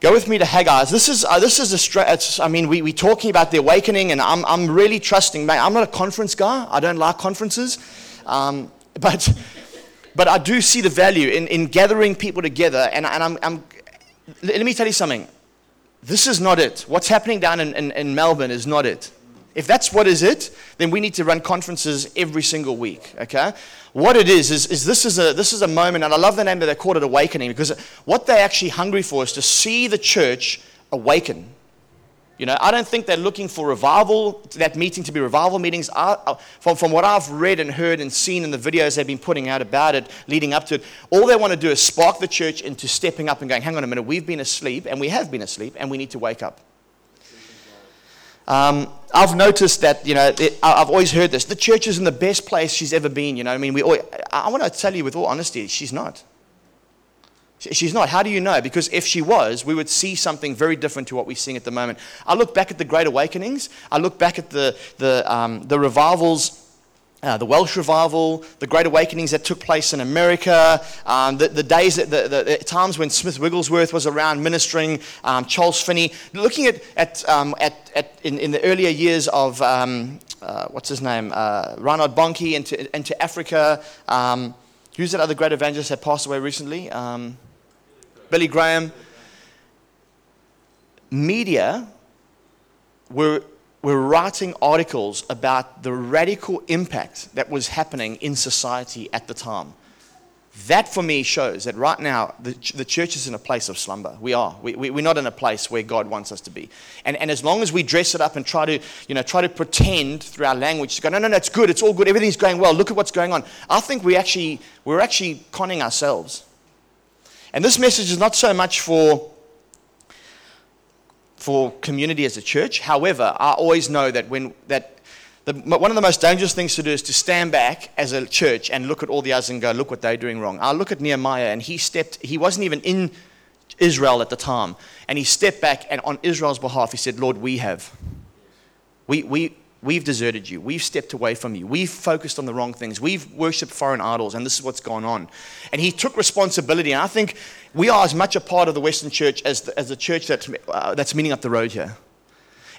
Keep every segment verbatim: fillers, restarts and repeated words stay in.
Go with me to Haggai. This is uh, this is a stra- it's, I mean, we we talking about the awakening, and I'm I'm really trusting. Man, I'm not a conference guy. I don't like conferences, um, but but I do see the value in, in gathering people together. And and I'm I'm let me tell you something. This is not it. What's happening down in, in, in Melbourne is not it. If that's what is it, then we need to run conferences every single week, okay? What it is, is, is this is a this is a moment, and I love the name that they called it, awakening, because what they're actually hungry for is to see the church awaken. You know, I don't think they're looking for revival, that meeting to be revival meetings. I, from, from what I've read and heard and seen in the videos they've been putting out about it, leading up to it, all they want to do is spark the church into stepping up and going, hang on a minute, we've been asleep, and we have been asleep, and we need to wake up. Um, I've noticed that, you know, it, I've always heard this. The church is in the best place she's ever been, you know. I mean, we. Always, I, I want to tell you with all honesty, she's not. She, she's not. How do you know? Because if she was, we would see something very different to what we're seeing at the moment. I look back at the Great Awakenings. I look back at the the um, the revivals, uh, the Welsh Revival, the Great Awakenings that took place in America, um, the, the days, that the, the, the times when Smith Wigglesworth was around ministering, um, Charles Finney. Looking at at um, at At, in, in the earlier years of, um, uh, what's his name, uh, Reinhard Bonnke into, into Africa. Um, who's that other great evangelist that passed away recently? Um, Billy Graham. Media were, were writing articles about the radical impact that was happening in society at the time. That for me shows that right now the, the church is in a place of slumber. We are. We, we, we're not in a place where God wants us to be. And and as long as we dress it up and try to, you know, try to pretend through our language to go, no, no, no, it's good, it's all good, everything's going well, look at what's going on. I think we actually, we're actually conning ourselves. And this message is not so much for, for community as a church. However, I always know that when that The, one of the most dangerous things to do is to stand back as a church and look at all the others and go, look what they're doing wrong. I look at Nehemiah, and he stepped, he wasn't even in Israel at the time, and he stepped back, and on Israel's behalf, he said, Lord, we have. We, we, we've deserted you. We've stepped away from you. We've focused on the wrong things. We've worshipped foreign idols, and this is what's gone on. And he took responsibility, and I think we are as much a part of the Western church as the, as the church that's, uh, that's meeting up the road here.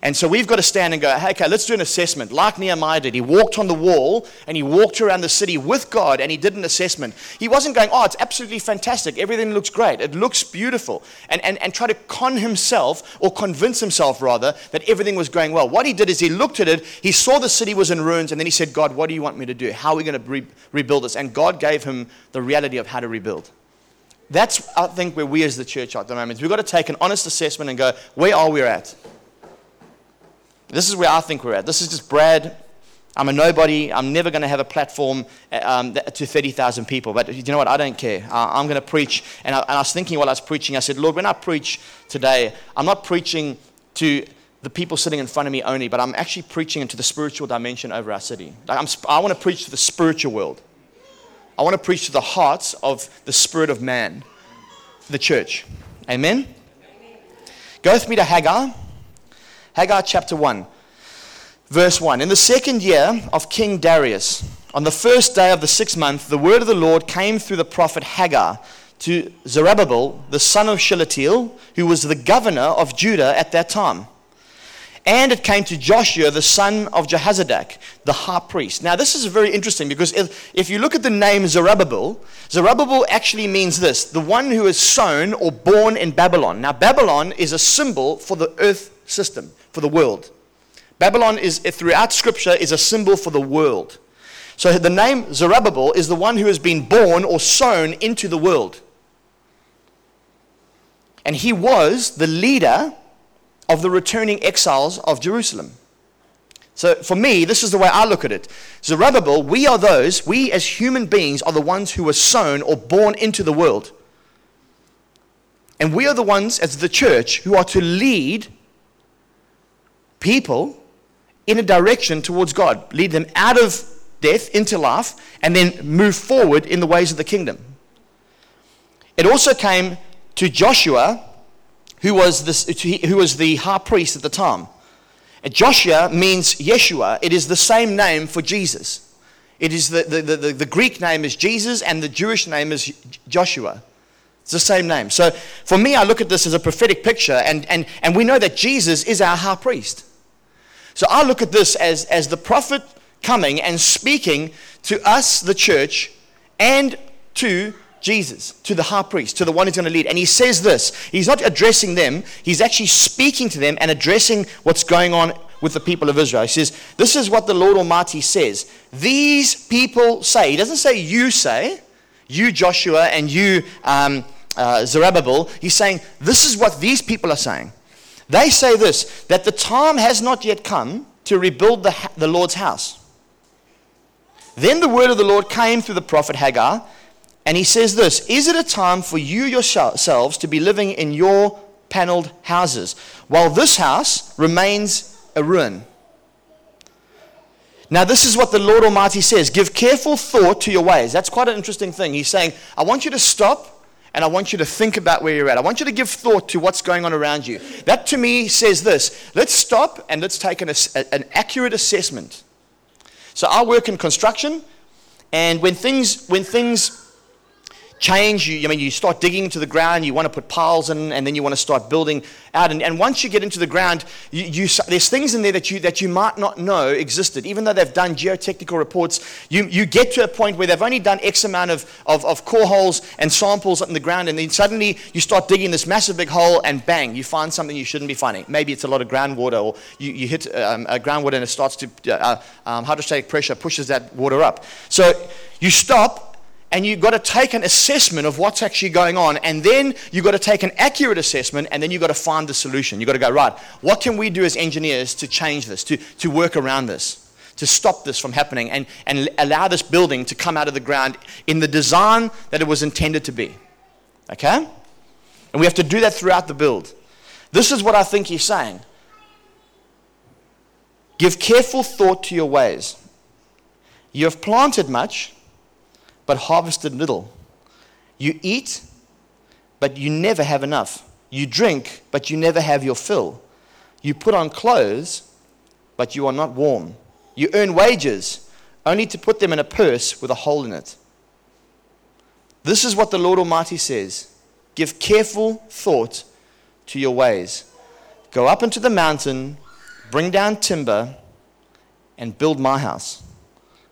And so we've got to stand and go, hey, okay, let's do an assessment. Like Nehemiah did, he walked on the wall and he walked around the city with God and he did an assessment. He wasn't going, oh, it's absolutely fantastic. Everything looks great. It looks beautiful. And, and, and try to con himself or convince himself, rather, that everything was going well. What he did is he looked at it, he saw the city was in ruins, and then he said, God, what do you want me to do? How are we going to re- rebuild this? And God gave him the reality of how to rebuild. That's, I think, where we as the church are at the moment. We've got to take an honest assessment and go, where are we at? This is where I think we're at. This is just Brad. I'm a nobody. I'm never going to have a platform um, to thirty thousand people. But you know what? I don't care. I, I'm going to preach. And I, and I was thinking while I was preaching, I said, Lord, when I preach today, I'm not preaching to the people sitting in front of me only, but I'm actually preaching into the spiritual dimension over our city. Like I'm, I want to preach to the spiritual world. I want to preach to the hearts of the spirit of man, the church. Amen? Amen. Go with me to Haggai. Haggai chapter one, verse one. In the second year of King Darius, on the first day of the sixth month, the word of the Lord came through the prophet Haggai to Zerubbabel, the son of Shealtiel, who was the governor of Judah at that time. And it came to Joshua, the son of Jehozadak, the high priest. Now, this is very interesting because if, if you look at the name Zerubbabel, Zerubbabel actually means this, the one who is sown or born in Babylon. Now, Babylon is a symbol for the earth system, for the world. Babylon is, throughout Scripture, is a symbol for the world. So the name Zerubbabel is the one who has been born or sown into the world. And he was the leader of the returning exiles of Jerusalem. So for me, this is the way I look at it. Zerubbabel, we are those, we as human beings are the ones who were sown or born into the world. And we are the ones as the church who are to lead people in a direction towards God. Lead them out of death into life and then move forward in the ways of the kingdom. It also came to Joshua, who was the, who was the high priest at the time. And Joshua means Yeshua. It is the same name for Jesus. It is the, the, the, the Greek name is Jesus and the Jewish name is Joshua. It's the same name. So for me, I look at this as a prophetic picture, and, and, and we know that Jesus is our high priest. So I look at this as, as the prophet coming and speaking to us, the church, and to Jesus, to the high priest, to the one who's going to lead. And he says this. He's not addressing them. He's actually speaking to them and addressing what's going on with the people of Israel. He says, this is what the Lord Almighty says. These people say. He doesn't say you say, you Joshua and you um, uh, Zerubbabel. He's saying, this is what these people are saying. They say this, that the time has not yet come to rebuild the, the Lord's house. Then the word of the Lord came through the prophet Haggai, and he says this, is it a time for you yourselves to be living in your paneled houses, while this house remains a ruin? Now this is what the Lord Almighty says, give careful thought to your ways. That's quite an interesting thing. He's saying, I want you to stop, and I want you to think about where you're at. I want you to give thought to what's going on around you. That to me says this. Let's stop and let's take an, an accurate assessment. So I work in construction, and when things when things change, you, I mean, you start digging into the ground, you want to put piles in, and then you want to start building out. And, and once you get into the ground, you, you, there's things in there that you that you might not know existed. Even though they've done geotechnical reports, you, you get to a point where they've only done X amount of, of, of core holes and samples in the ground, and then suddenly you start digging this massive big hole, and bang, you find something you shouldn't be finding. Maybe it's a lot of groundwater, or you, you hit um, a groundwater and it starts to, uh, um, hydrostatic pressure pushes that water up. So you stop, and you've got to take an assessment of what's actually going on, and then you've got to take an accurate assessment, and then you've got to find the solution. You've got to go, right, what can we do as engineers to change this, to, to work around this, to stop this from happening, and, and allow this building to come out of the ground in the design that it was intended to be, okay? And we have to do that throughout the build. This is what I think he's saying. Give careful thought to your ways. You have planted much, but harvested little. You eat, but you never have enough. You drink, but you never have your fill. You put on clothes, but you are not warm. You earn wages, only to put them in a purse with a hole in it. This is what the Lord Almighty says. Give careful thought to your ways. Go up into the mountain, bring down timber, and build my house,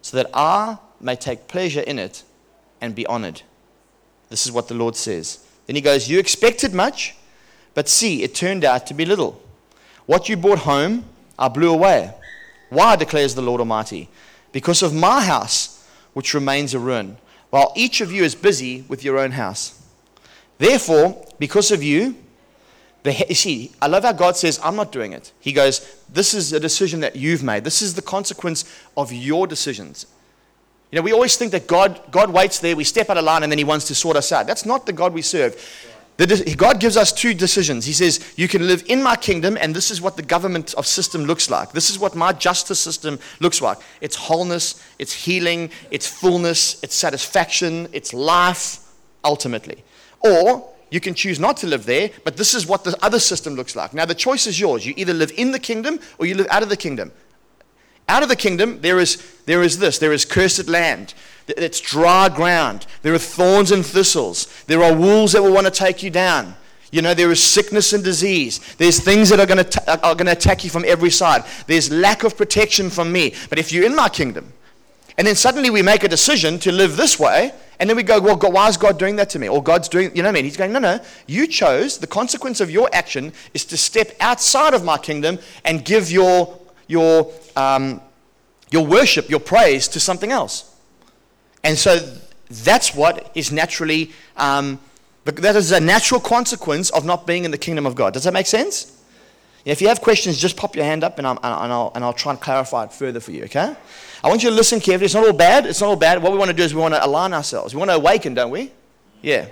so that I may take pleasure in it and be honored. This is what the Lord says. Then he goes, you expected much, but see, it turned out to be little. What you brought home, I blew away. Why, declares the Lord Almighty? Because of my house, which remains a ruin, while each of you is busy with your own house. Therefore, because of you, the he- see, I love how God says, I'm not doing it. He goes, this is a decision that you've made. This is the consequence of your decisions. You know, we always think that God God waits there, we step out of line, and then he wants to sort us out. That's not the God we serve. The, God gives us two decisions. He says, you can live in my kingdom, and this is what the government of system looks like. This is what my justice system looks like. It's wholeness, it's healing, it's fullness, it's satisfaction, it's life, ultimately. Or you can choose not to live there, but this is what the other system looks like. Now, the choice is yours. You either live in the kingdom or you live out of the kingdom. Out of the kingdom, there is there is this. There is cursed land. It's dry ground. There are thorns and thistles. There are wolves that will want to take you down. You know, there is sickness and disease. There's things that are going to are going to attack you from every side. There's lack of protection from me. But if you're in my kingdom, and then suddenly we make a decision to live this way, and then we go, well, God, why is God doing that to me? Or God's doing, you know what I mean? He's going, no, no. You chose. The consequence of your action is to step outside of my kingdom and give your your um, your worship, your praise to something else. And so that's what is naturally, um, that is a natural consequence of not being in the kingdom of God. Does that make sense? If you have questions, just pop your hand up and, I'm, and, I'll, and I'll try and clarify it further for you, okay? I want you to listen carefully. It's not all bad. It's not all bad. What we want to do is we want to align ourselves. We want to awaken, don't we? Yeah. Can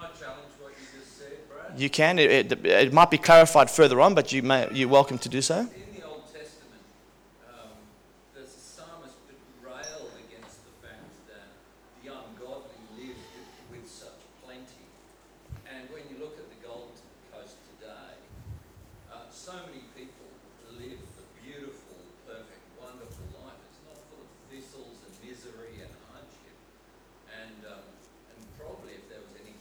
I challenge what you just said, Brad? You can. It, it, it might be clarified further on, but you may, you're welcome to do so. Misery and hardship, and um, and probably if there was any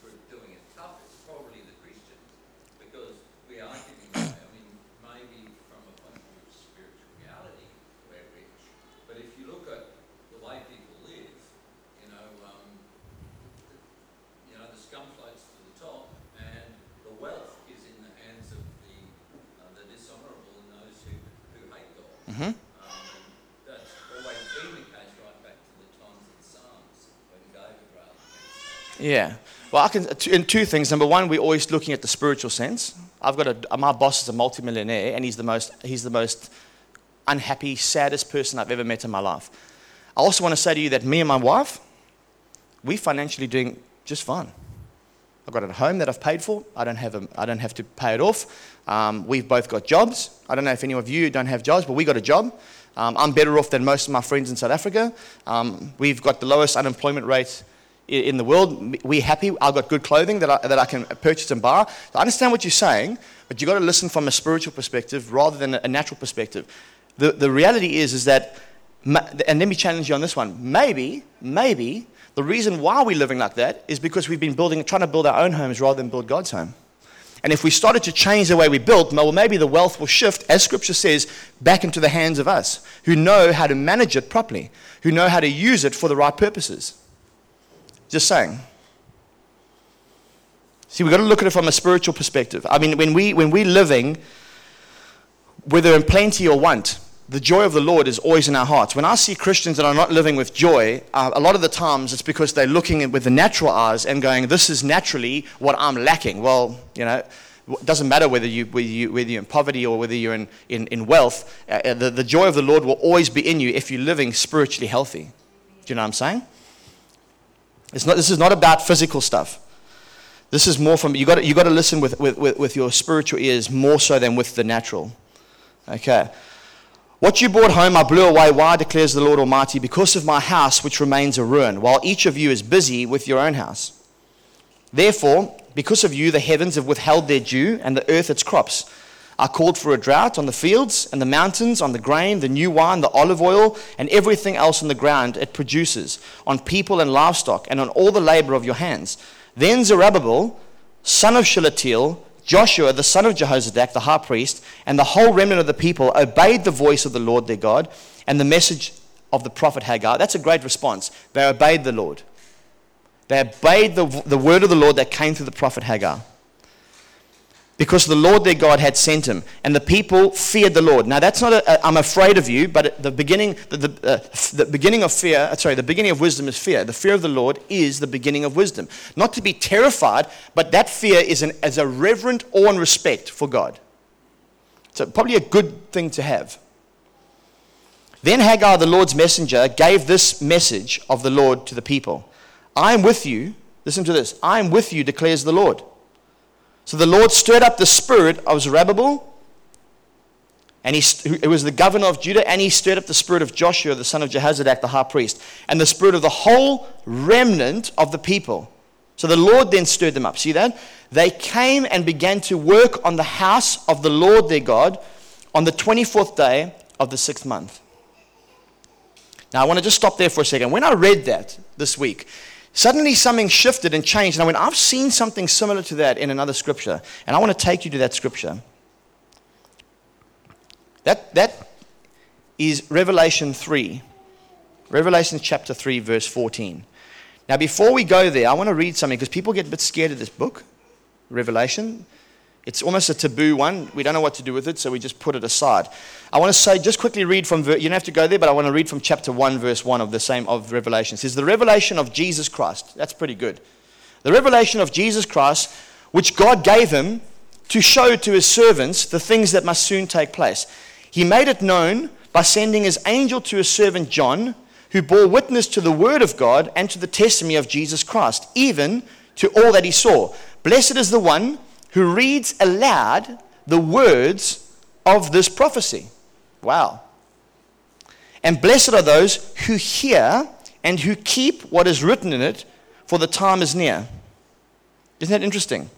Yeah. Well, I can, in two things. Number one, we're always looking at the spiritual sense. I've got a, my boss is a multimillionaire, and he's the most, he's the most unhappy, saddest person I've ever met in my life. I also want to say to you that me and my wife, we're financially doing just fine. I've got a home that I've paid for. I don't have a, I don't have to pay it off. Um, we've both got jobs. I don't know if any of you don't have jobs, but we got a job. Um, I'm better off than most of my friends in South Africa. Um, we've got the lowest unemployment rate in the world. We're happy. I've got good clothing that I, that I can purchase and buy. I understand what you're saying, but you've got to listen from a spiritual perspective rather than a natural perspective. The, the reality is, is that, and let me challenge you on this one, maybe, maybe the reason why we're living like that is because we've been building, trying to build our own homes rather than build God's home. And if we started to change the way we built, well, maybe the wealth will shift, as Scripture says, back into the hands of us, who know how to manage it properly, who know how to use it for the right purposes. Just saying. See, we've got to look at it from a spiritual perspective. I mean, when, we, when we're living, whether in plenty or want, the joy of the Lord is always in our hearts. When I see Christians that are not living with joy, uh, a lot of the times it's because they're looking at with the natural eyes and going, this is naturally what I'm lacking. Well, you know, it doesn't matter whether, you, whether, you, whether you're in poverty or whether you're in, in, in wealth. Uh, the, the joy of the Lord will always be in you if you're living spiritually healthy. Do you know what I'm saying? It's not. This is not about physical stuff. This is more from, you got you got to listen with, with, with, with your spiritual ears more so than with the natural. Okay. What you brought home I blew away, why, declares the Lord Almighty, because of my house which remains a ruin, while each of you is busy with your own house. Therefore, because of you the heavens have withheld their dew, and the earth its crops. I called for a drought on the fields and the mountains, on the grain, the new wine, the olive oil, and everything else on the ground it produces, on people and livestock, and on all the labor of your hands. Then Zerubbabel, son of Shealtiel, Joshua, the son of Jehozadak, the high priest, and the whole remnant of the people obeyed the voice of the Lord their God and the message of the prophet Haggai. That's a great response. They obeyed the Lord. They obeyed the, the word of the Lord that came through the prophet Haggai, because the Lord their God had sent him, and the people feared the Lord. Now that's not a, a, I'm afraid of you, but at the beginning, the, the, uh, the beginning of fear, sorry, the beginning of wisdom is fear. The fear of the Lord is the beginning of wisdom. Not to be terrified, but that fear is an, as a reverent awe and respect for God. So probably a good thing to have. Then Haggai, the Lord's messenger, gave this message of the Lord to the people. I am with you. Listen to this. I am with you, declares the Lord. So the Lord stirred up the spirit of Zerubbabel, and he st- who was the governor of Judah, and he stirred up the spirit of Joshua, the son of Jehozadak, the high priest, and the spirit of the whole remnant of the people. So the Lord then stirred them up. See that? They came and began to work on the house of the Lord their God on the twenty-fourth day of the sixth month. Now I want to just stop there for a second. When I read that this week, suddenly something shifted and changed. Now, when I've seen something similar to that in another scripture, and I want to take you to that scripture. That that is Revelation three. Revelation chapter three, verse fourteen. Now, before we go there, I want to read something, because people get a bit scared of this book, Revelation. It's almost a taboo one. We don't know what to do with it, so we just put it aside. I want to say, just quickly read from, you don't have to go there, but I want to read from chapter one, verse one of the same, of Revelation. It says, the revelation of Jesus Christ. That's pretty good. The revelation of Jesus Christ, which God gave him to show to his servants the things that must soon take place. He made it known by sending his angel to his servant John, who bore witness to the word of God and to the testimony of Jesus Christ, even to all that he saw. Blessed is the one who reads aloud the words of this prophecy. Wow. And blessed are those who hear and who keep what is written in it, for the time is near. Isn't that interesting?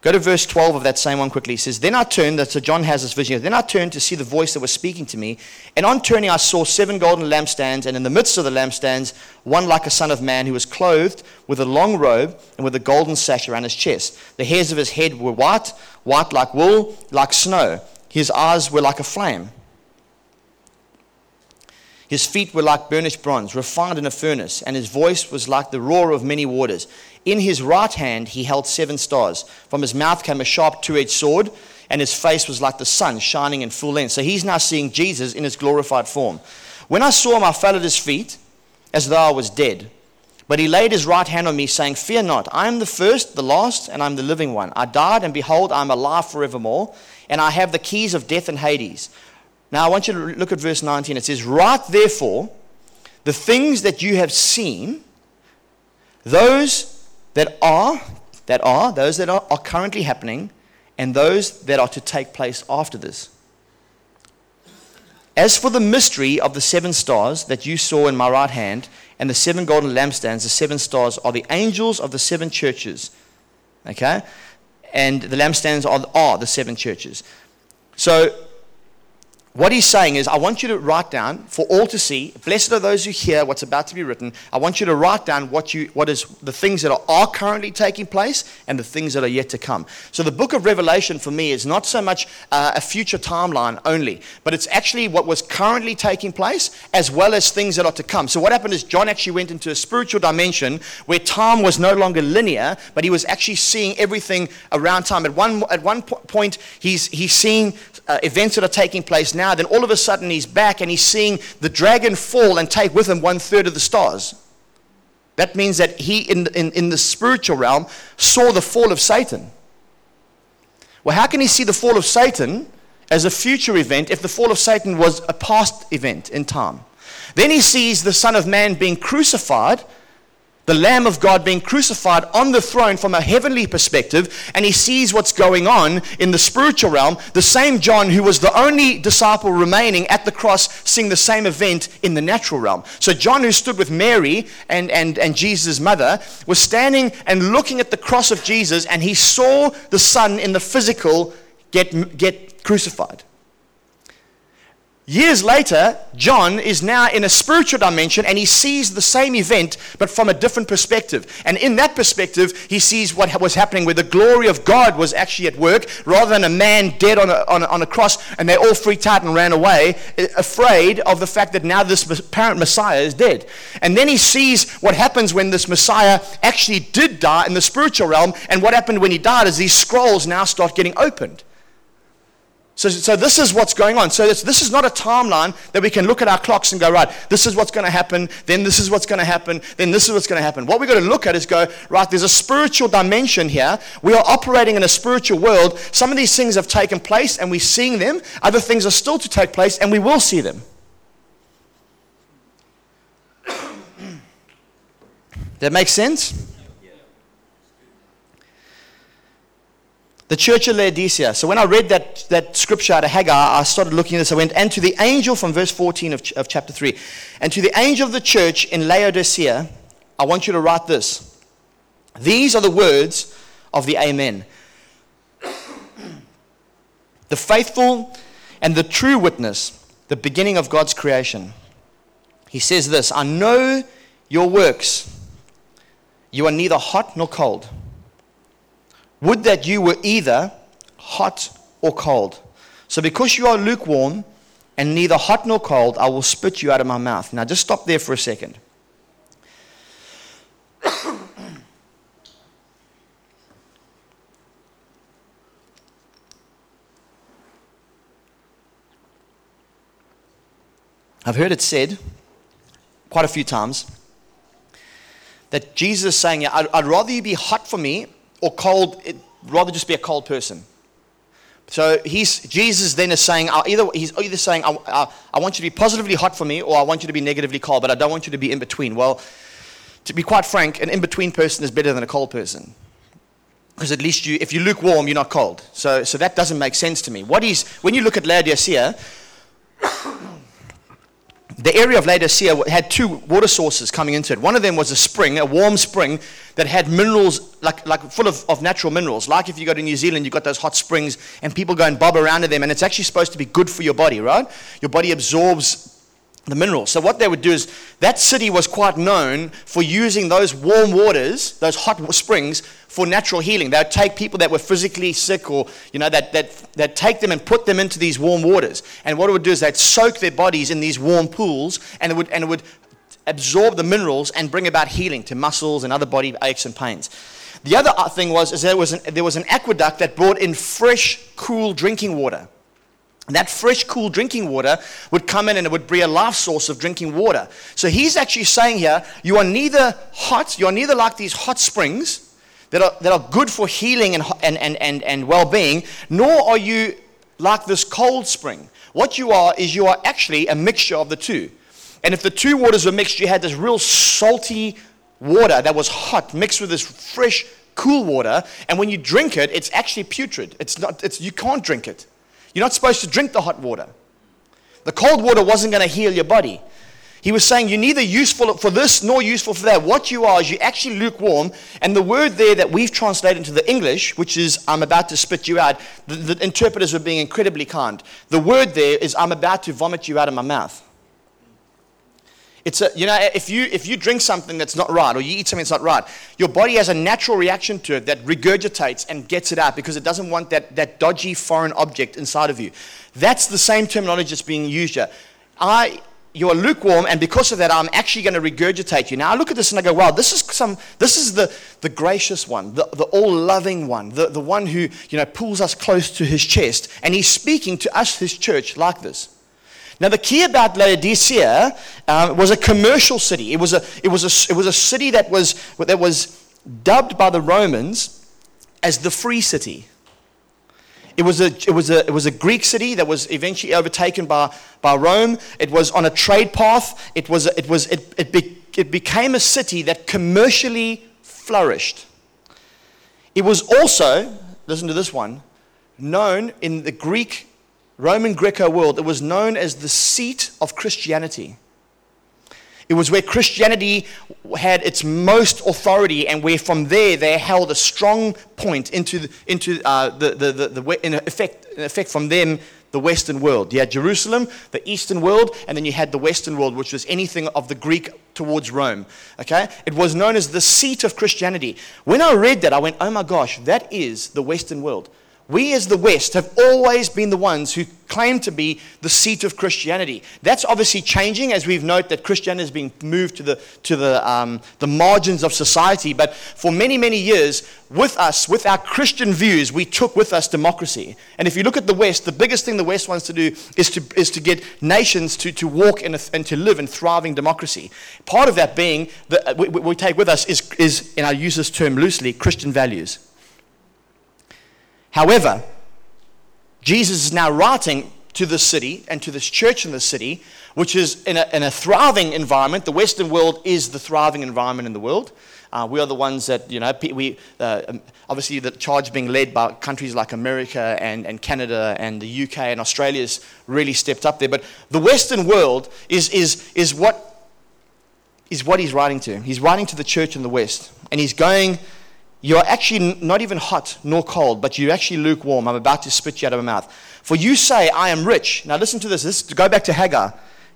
Go to verse twelve of that same one quickly. It says, Then I turned, that's so John has this vision. Then I turned to see the voice that was speaking to me. And on turning, I saw seven golden lampstands, and in the midst of the lampstands, one like a son of man, who was clothed with a long robe and with a golden sash around his chest. The hairs of his head were white, white like wool, like snow. His eyes were like a flame. His feet were like burnished bronze, refined in a furnace, and his voice was like the roar of many waters. In his right hand he held seven stars. From his mouth came a sharp two-edged sword, and his face was like the sun shining in full length. So he's now seeing Jesus in his glorified form. When I saw him, I fell at his feet as though I was dead. But he laid his right hand on me, saying, Fear not, I am the first, the last, and I am the living one. I died, and behold, I am alive forevermore, and I have the keys of death and Hades. Now I want you to look at verse nineteen. It says, Write therefore the things that you have seen, those that are, that are, those that are, are currently happening, and those that are to take place after this. As for the mystery of the seven stars that you saw in my right hand, and the seven golden lampstands, the seven stars are the angels of the seven churches. Okay? And the lampstands are, are the seven churches. So, what he's saying is, I want you to write down for all to see. Blessed are those who hear what's about to be written. I want you to write down what you, what is the things that are, are currently taking place and the things that are yet to come. So the book of Revelation for me is not so much uh, a future timeline only, but it's actually what was currently taking place as well as things that are to come. So what happened is John actually went into a spiritual dimension where time was no longer linear, but he was actually seeing everything around time. At one at one po- point, he's he's seeing uh, events that are taking place now. Now, then all of a sudden he's back and he's seeing the dragon fall and take with him one third of the stars. That means that he, in, in, in the spiritual realm, saw the fall of Satan. Well, how can he see the fall of Satan as a future event if the fall of Satan was a past event in time? Then he sees the Son of Man being crucified, the Lamb of God being crucified on the throne from a heavenly perspective, and he sees what's going on in the spiritual realm. The same John who was the only disciple remaining at the cross seeing the same event in the natural realm. So John, who stood with Mary and, and, and Jesus' mother, was standing and looking at the cross of Jesus, and he saw the Son in the physical get, get crucified. Years later, John is now in a spiritual dimension and he sees the same event but from a different perspective. And in that perspective, he sees what was happening where the glory of God was actually at work rather than a man dead on a, on a, on a cross, and they all freaked out and ran away, afraid of the fact that now this apparent Messiah is dead. And then he sees what happens when this Messiah actually did die in the spiritual realm, and what happened when he died is these scrolls now start getting opened. So, so this is what's going on. So this, this is not a timeline that we can look at our clocks and go, right, this is what's going to happen, then this is what's going to happen, then this is what's going to happen. What we've got to look at is go, right, there's a spiritual dimension here. We are operating in a spiritual world. Some of these things have taken place and we're seeing them. Other things are still to take place and we will see them. That makes sense? The church of Laodicea. So when I read that, that scripture out of Haggai, I started looking at this. I went, and to the angel from verse fourteen of, of chapter three. And to the angel of the church in Laodicea, I want you to write this. These are the words of the Amen. The faithful and the true witness, the beginning of God's creation. He says this, I know your works. You are neither hot nor cold. Would that you were either hot or cold. So because you are lukewarm and neither hot nor cold, I will spit you out of my mouth. Now just stop there for a second. I've heard it said quite a few times that Jesus is saying, I'd, I'd rather you be hot for me or cold, it, rather just be a cold person. So he's, Jesus then is saying, I'll either he's either saying, I, I, I want you to be positively hot for me, or I want you to be negatively cold, but I don't want you to be in between. Well, to be quite frank, an in-between person is better than a cold person. Because at least you, if you're lukewarm, you're not cold. So, so that doesn't make sense to me. What is, when you look at Laodicea, the area of Laodicea had two water sources coming into it. One of them was a spring, a warm spring that had minerals, like like full of, of natural minerals. Like if you go to New Zealand, you've got those hot springs and people go and bob around in them, and it's actually supposed to be good for your body, right? Your body absorbs the minerals. So what they would do is, that city was quite known for using those warm waters, those hot springs, for natural healing. They would take people that were physically sick, or you know, that that that take them and put them into these warm waters. And what it would do is they'd soak their bodies in these warm pools, and it would and it would absorb the minerals and bring about healing to muscles and other body aches and pains. The other thing was is there was an, there was an aqueduct that brought in fresh, cool drinking water. And that fresh, cool drinking water would come in and it would be a life source of drinking water. So he's actually saying here, you are neither hot, you are neither like these hot springs that are that are good for healing and and and and, and well-being, nor are you like this cold spring. What you are is you are actually a mixture of the two. And if the two waters were mixed, you had this real salty water that was hot mixed with this fresh, cool water. And when you drink it, it's actually putrid. It's not. It's you can't drink it. You're not supposed to drink the hot water. The cold water wasn't going to heal your body. He was saying you're neither useful for this nor useful for that. What you are is you're actually lukewarm. And the word there that we've translated into the English, which is I'm about to spit you out, the, the interpreters were being incredibly kind. The word there is I'm about to vomit you out of my mouth. It's a, you know, if you if you drink something that's not right or you eat something that's not right, your body has a natural reaction to it that regurgitates and gets it out because it doesn't want that, that dodgy foreign object inside of you. That's the same terminology that's being used here. I, you are lukewarm, and because of that, I'm actually going to regurgitate you. Now, I look at this and I go, wow, this is some. This is the, the gracious one, the, the all-loving one, the, the one who, you know, pulls us close to his chest, and he's speaking to us, his church, like this. Now, the key about Laodicea uh, was a commercial city. It was a it was a it was a city that was that was dubbed by the Romans as the free city. It was a it was a it was a Greek city that was eventually overtaken by, by Rome. It was on a trade path. It was it was it it, be, it became a city that commercially flourished. It was also, listen to this one, known in the Greek Roman Greco world. It was known as the seat of Christianity. It was where Christianity had its most authority, and where from there they held a strong point into the, into uh, the, the, the, the in effect in effect from them the Western world. You had Jerusalem, the Eastern world, and then you had the Western world, which was anything of the Greek towards Rome. Okay, it was known as the seat of Christianity. When I read that, I went, "Oh my gosh, that is the Western world." We as the West have always been the ones who claim to be the seat of Christianity. That's obviously changing, as we've noted that Christianity is being moved to the to the um, the margins of society. But for many, many years, with us, with our Christian views, we took with us democracy. And if you look at the West, the biggest thing the West wants to do is to is to get nations to, to walk in a, and to live in thriving democracy. Part of that being, that we, we take with us is, is, and I use this term loosely, Christian values. However, Jesus is now writing to this city and to this church in this city, which is in a, in a thriving environment. The Western world is the thriving environment in the world. Uh, we are the ones that, you know, we uh, obviously the charge being led by countries like America and, and Canada and the U K and Australia's really stepped up there. But the Western world is is is what is what he's writing to. He's writing to the church in the West, and he's going, you're actually not even hot nor cold, but you're actually lukewarm. I'm about to spit you out of my mouth. For you say, I am rich. Now listen to this. This go back to Haggai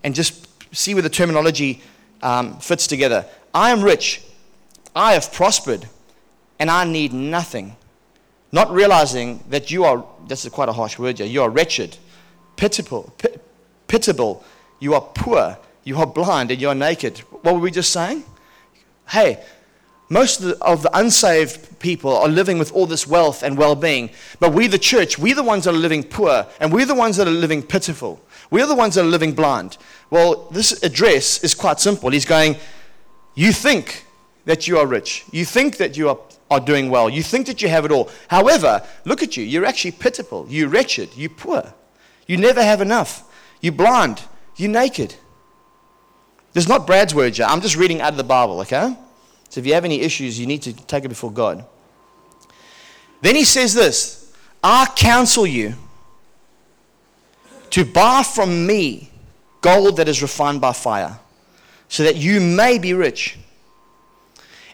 and just see where the terminology um, fits together. I am rich. I have prospered. And I need nothing. Not realizing that you are, this is quite a harsh word here, you are wretched, pitiable, pit, pitiable. You are poor. You are blind and you are naked. What were we just saying? Hey, most of the, of the unsaved people are living with all this wealth and well-being. But we, the church, we're the ones that are living poor. And we're the ones that are living pitiful. We're the ones that are living blind. Well, this address is quite simple. He's going, you think that you are rich. You think that you are, are doing well. You think that you have it all. However, look at you. You're actually pitiful. You're wretched. You're poor. You never have enough. You're blind. You're naked. There's not Brad's words here. I'm just reading out of the Bible, okay? So if you have any issues, you need to take it before God. Then he says this, I counsel you to buy from me gold that is refined by fire, so that you may be rich,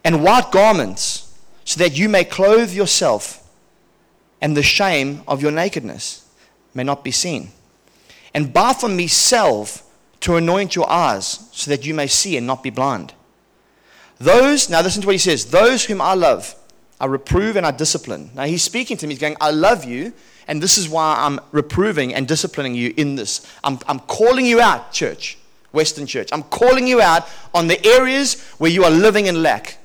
and white garments, so that you may clothe yourself, and the shame of your nakedness may not be seen. And buy from me salve to anoint your eyes, so that you may see and not be blind. Those, now listen to what he says, those whom I love, I reprove and I discipline. Now he's speaking to me, he's going, I love you, and this is why I'm reproving and disciplining you in this. I'm, I'm calling you out, church, Western church. I'm calling you out on the areas where you are living in lack.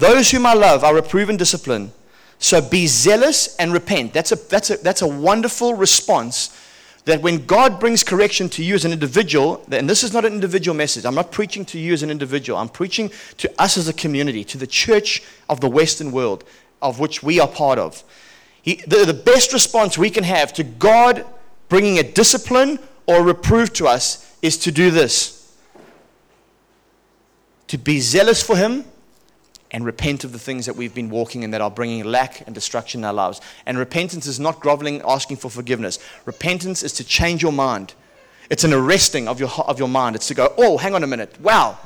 Those whom I love, I reprove and discipline. So be zealous and repent. That's a, that's a, that's a wonderful response, that when God brings correction to you as an individual, and this is not an individual message. I'm not preaching to you as an individual. I'm preaching to us as a community, to the church of the Western world, of which we are part of. He, the, the best response we can have to God bringing a discipline or reprove to us is to do this: to be zealous for Him and repent of the things that we've been walking in that are bringing lack and destruction in our lives. And repentance is not groveling, asking for forgiveness. Repentance is to change your mind. It's an arresting of your of your mind. It's to go, oh, hang on a minute. Wow,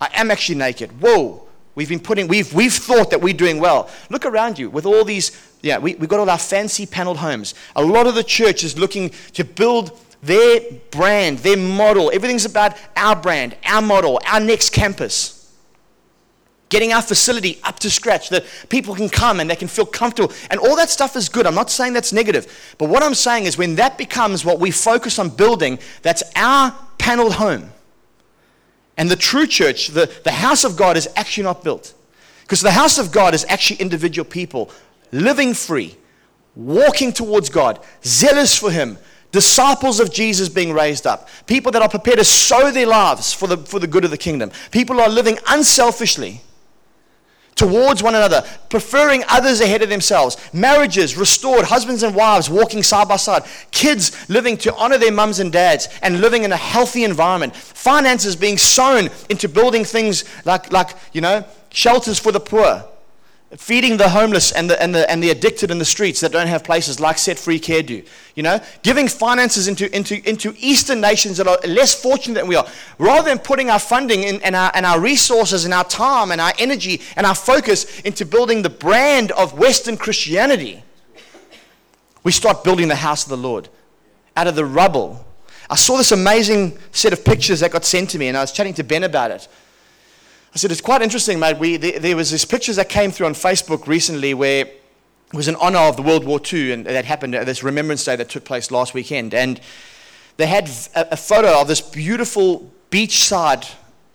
I am actually naked. Whoa, we've been putting, we've we've thought that we're doing well. Look around you with all these, yeah, we, we've got all our fancy paneled homes. A lot of the church is looking to build their brand, their model. Everything's about our brand, our model, our next campus. Getting our facility up to scratch, that people can come and they can feel comfortable. And all that stuff is good. I'm not saying that's negative. But what I'm saying is, when that becomes what we focus on building, that's our paneled home. And the true church, the, the house of God, is actually not built. Because the house of God is actually individual people living free, walking towards God, zealous for Him, disciples of Jesus being raised up, people that are prepared to sow their lives for the, for the good of the kingdom. People who are living unselfishly towards one another, preferring others ahead of themselves. Marriages restored, husbands and wives walking side by side. Kids living to honor their mums and dads and living in a healthy environment. Finances being sown into building things like, like you know, shelters for the poor. Feeding the homeless and the, and the and the addicted in the streets that don't have places, like Set Free Care do. You know, giving finances into into into Eastern nations that are less fortunate than we are. Rather than putting our funding in, and our and our resources and our time and our energy and our focus into building the brand of Western Christianity, we start building the house of the Lord out of the rubble. I saw this amazing set of pictures that got sent to me, and I was chatting to Ben about it. I said, it's quite interesting, mate. We, there, there was these pictures that came through on Facebook recently where it was in honor of the World War Two, and that happened at this Remembrance Day that took place last weekend. And they had a, a photo of this beautiful beachside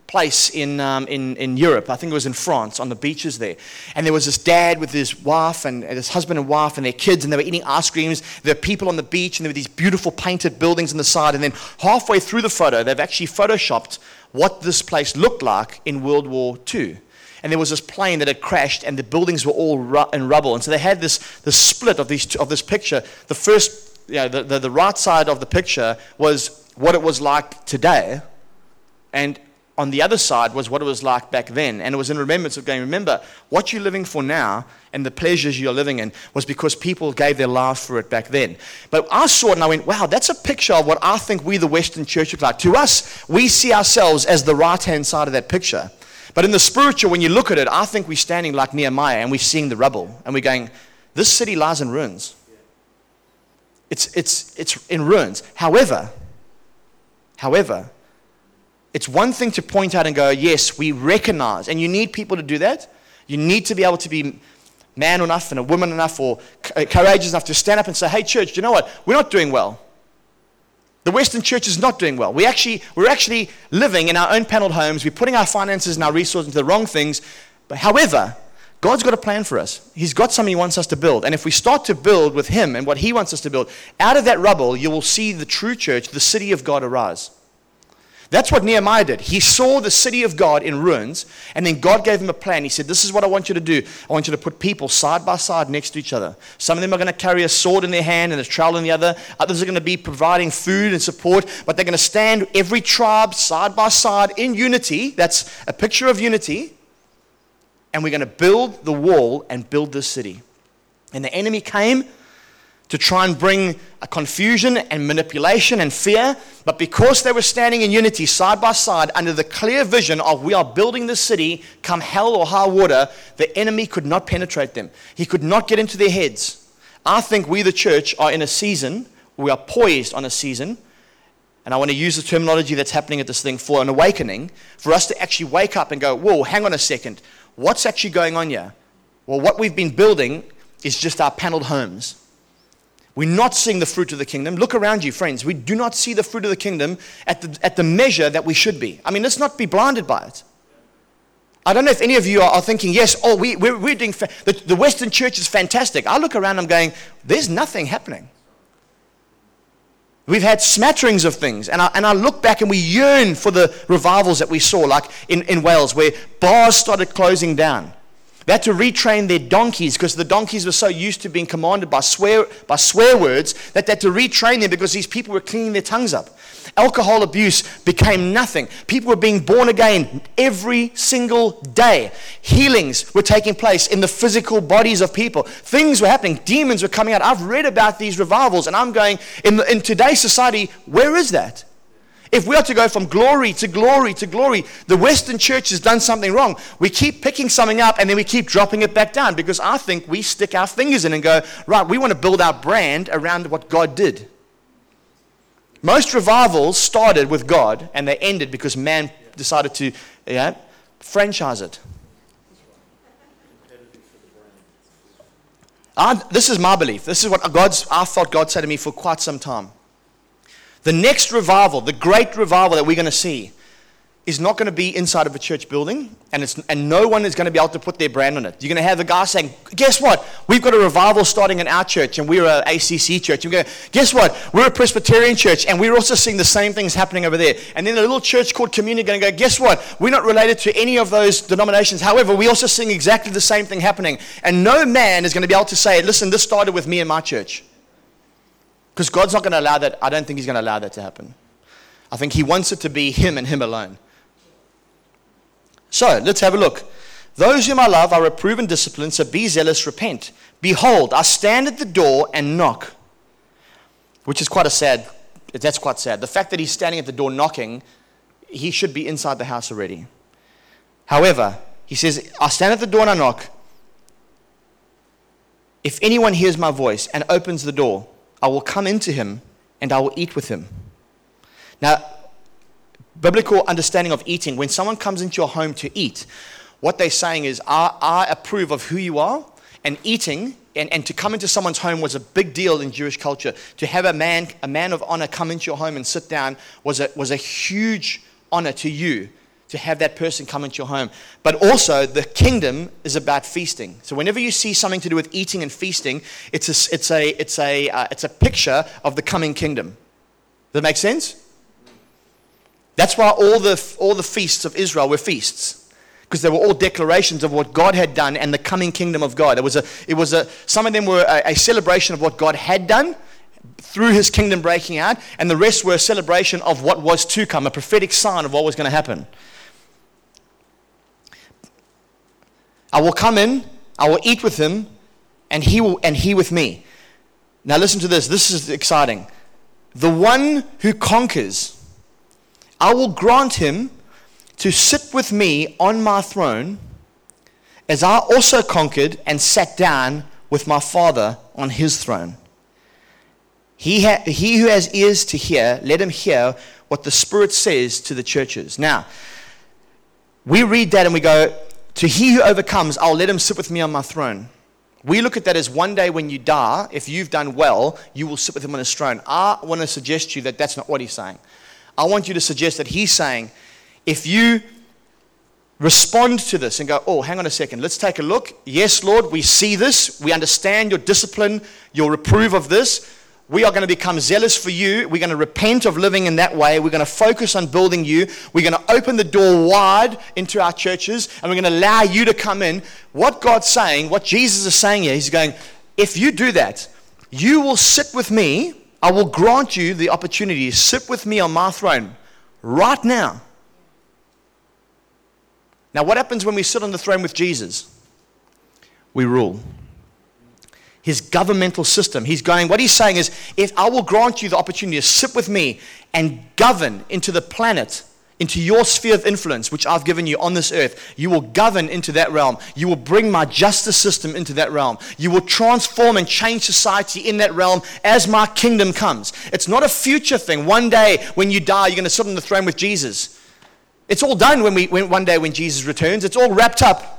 place in, um, in, in Europe. I think it was in France, on the beaches there. And there was this dad with his wife and, and his husband and wife and their kids, and they were eating ice creams. There were people on the beach, and there were these beautiful painted buildings on the side. And then halfway through the photo, they've actually photoshopped what this place looked like in World War Two. And there was this plane that had crashed, and the buildings were all ru- in rubble. And so they had this, this split of, these two, of this picture. The first, you know, the, the, the right side of the picture was what it was like today, and on the other side was what it was like back then. And it was in remembrance of going, remember, what you're living for now and the pleasures you're living in was because people gave their lives for it back then. But I saw it and I went, wow, that's a picture of what I think we, the Western church, look like. To us, we see ourselves as the right-hand side of that picture. But in the spiritual, when you look at it, I think we're standing like Nehemiah and we're seeing the rubble. And we're going, this city lies in ruins. It's, it's, it's in ruins. However, however... it's one thing to point out and go, yes, we recognize. And you need people to do that. You need to be able to be man enough and a woman enough or courageous enough to stand up and say, hey, church, do you know what? We're not doing well. The Western church is not doing well. We actually, we're actually living in our own paneled homes. We're putting our finances and our resources into the wrong things. But however, God's got a plan for us. He's got something He wants us to build. And if we start to build with Him and what He wants us to build, out of that rubble, you will see the true church, the city of God, arise. That's what Nehemiah did. He saw the city of God in ruins, and then God gave him a plan. He said, this is what I want you to do. I want you to put people side by side next to each other. Some of them are going to carry a sword in their hand and a trowel in the other. Others are going to be providing food and support, but they're going to stand every tribe side by side in unity. That's a picture of unity. And we're going to build the wall and build this city. And the enemy came to try and bring a confusion and manipulation and fear. But because they were standing in unity side by side under the clear vision of we are building this city, come hell or high water, the enemy could not penetrate them. He could not get into their heads. I think we, the church, are in a season. We are poised on a season. And I want to use the terminology that's happening at this thing for an awakening, for us to actually wake up and go, whoa, hang on a second. What's actually going on here? Well, what we've been building is just our paneled homes. We're not seeing the fruit of the kingdom. Look around you, friends. We do not see the fruit of the kingdom at the, at the measure that we should be. I mean, let's not be blinded by it. I don't know if any of you are, are thinking, yes, oh, we, we're, we're doing, fa- the, the Western church is fantastic. I look around, I'm going, there's nothing happening. We've had smatterings of things, and I, and I look back and we yearn for the revivals that we saw, like in, in Wales, where bars started closing down. They had to retrain their donkeys because the donkeys were so used to being commanded by swear, by swear words that they had to retrain them because these people were cleaning their tongues up. Alcohol abuse became nothing. People were being born again every single day. Healings were taking place in the physical bodies of people. Things were happening. Demons were coming out. I've read about these revivals, and I'm going, in, the, in today's society, where is that? If we are to go from glory to glory to glory, the Western church has done something wrong. We keep picking something up, and then we keep dropping it back down, because I think we stick our fingers in and go, right, we want to build our brand around what God did. Most revivals started with God, and they ended because man decided to yeah, franchise it. I, this is my belief. This is what God's, I felt God said to me for quite some time. The next revival, the great revival that we're going to see, is not going to be inside of a church building, and it's and no one is going to be able to put their brand on it. You're going to have a guy saying, guess what? We've got a revival starting in our church, and we're an A C C church. And we're going, guess what? We're a Presbyterian church, and we're also seeing the same things happening over there. And then a little church called Communion going to go, guess what? We're not related to any of those denominations. However, we're also seeing exactly the same thing happening. And no man is going to be able to say, listen, this started with me and my church. Because God's not going to allow that. I don't think he's going to allow that to happen. I think he wants it to be him and him alone. So, let's have a look. Those whom I love, I reprove and discipline, so be zealous, repent. Behold, I stand at the door and knock. Which is quite a sad, that's quite sad. The fact that he's standing at the door knocking, he should be inside the house already. However, he says, I stand at the door and I knock. If anyone hears my voice and opens the door, I will come into him and I will eat with him. Now, biblical understanding of eating, when someone comes into your home to eat, what they're saying is, I, I approve of who you are, and eating, and, and to come into someone's home was a big deal in Jewish culture. To have a man a man of honor come into your home and sit down was a, was a huge honor to you, to have that person come into your home. But also, the kingdom is about feasting. So whenever you see something to do with eating and feasting, it's a, it's a, it's a, uh, it's a picture of the coming kingdom. Does that make sense? That's why all the all the feasts of Israel were feasts, because they were all declarations of what God had done and the coming kingdom of God. It was a it was a some of them were a, a celebration of what God had done through his kingdom breaking out, and the rest were a celebration of what was to come, a prophetic sign of what was going to happen. I will come in, I will eat with him, and he will and he with me. Now listen to this. This is exciting. The one who conquers, I will grant him to sit with me on my throne, as I also conquered and sat down with my Father on his throne. He, ha- he who has ears to hear, let him hear what the Spirit says to the churches. Now, we read that and we go, to he who overcomes, I'll let him sit with me on my throne. We look at that as one day when you die, if you've done well, you will sit with him on his throne. I want to suggest to you that that's not what he's saying. I want you to suggest that he's saying, if you respond to this and go, oh, hang on a second, let's take a look. Yes, Lord, we see this. We understand your discipline, your reprove of this. We are going to become zealous for you. We're going to repent of living in that way. We're going to focus on building you. We're going to open the door wide into our churches, and we're going to allow you to come in. What God's saying, what Jesus is saying here, he's going, if you do that, you will sit with me. I will grant you the opportunity to sit with me on my throne right now. Now, what happens when we sit on the throne with Jesus? We rule. His governmental system. He's going, what he's saying is, if I will grant you the opportunity to sit with me and govern into the planet, into your sphere of influence, which I've given you on this earth, you will govern into that realm. You will bring my justice system into that realm. You will transform and change society in that realm as my kingdom comes. It's not a future thing. One day when you die, you're going to sit on the throne with Jesus. It's all done when we when, one day when Jesus returns. It's all wrapped up.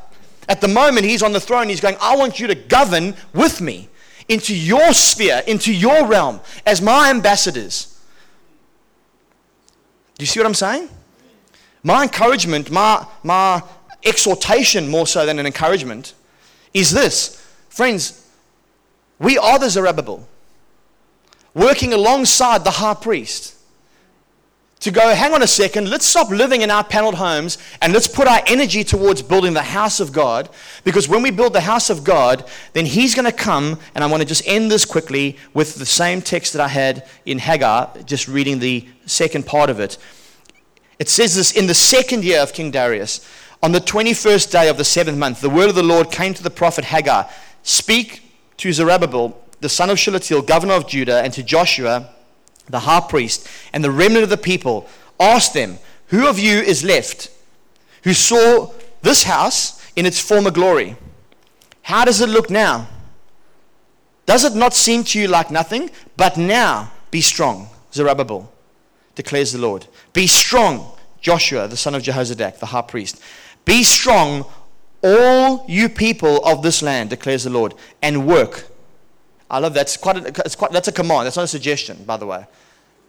At the moment, he's on the throne. He's going, I want you to govern with me into your sphere, into your realm, as my ambassadors. Do you see what I'm saying? My encouragement, my, my exhortation more so than an encouragement is this. Friends, we are the Zerubbabel, working alongside the high priest to go, hang on a second, let's stop living in our paneled homes and let's put our energy towards building the house of God, because when we build the house of God, then he's going to come. And I want to just end this quickly with the same text that I had in Haggai, just reading the second part of it. It says this, in the second year of King Darius, on the twenty-first day of the seventh month, the word of the Lord came to the prophet Haggai, speak to Zerubbabel, the son of Shealtiel, governor of Judah, and to Joshua, the high priest, and the remnant of the people. Ask them, who of you is left who saw this house in its former glory? How does it look now? Does it not seem to you like nothing? But now be strong, Zerubbabel, declares the Lord. Be strong, Joshua, the son of Jehozadak, the high priest. Be strong, all you people of this land, declares the Lord, and work. I love that. It's quite a, it's quite, that's a command. That's not a suggestion, by the way.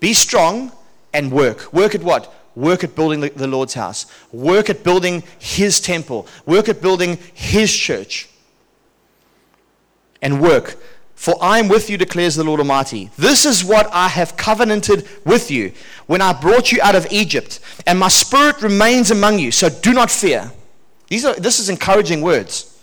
Be strong and work. Work at what? Work at building the, the Lord's house. Work at building his temple. Work at building his church. And work. For I am with you, declares the Lord Almighty. This is what I have covenanted with you when I brought you out of Egypt, and my spirit remains among you, so do not fear. These are, this is encouraging words.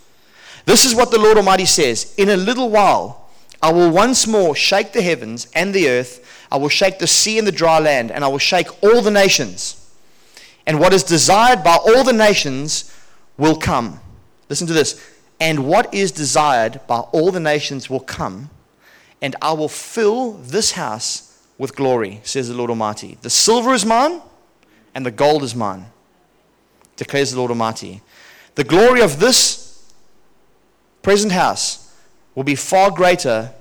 This is what the Lord Almighty says. In a little while, I will once more shake the heavens and the earth. I will shake the sea and the dry land, and I will shake all the nations. And what is desired by all the nations will come. Listen to this. And what is desired by all the nations will come, and I will fill this house with glory, says the Lord Almighty. The silver is mine, and the gold is mine, declares the Lord Almighty. The glory of this present house will be far greater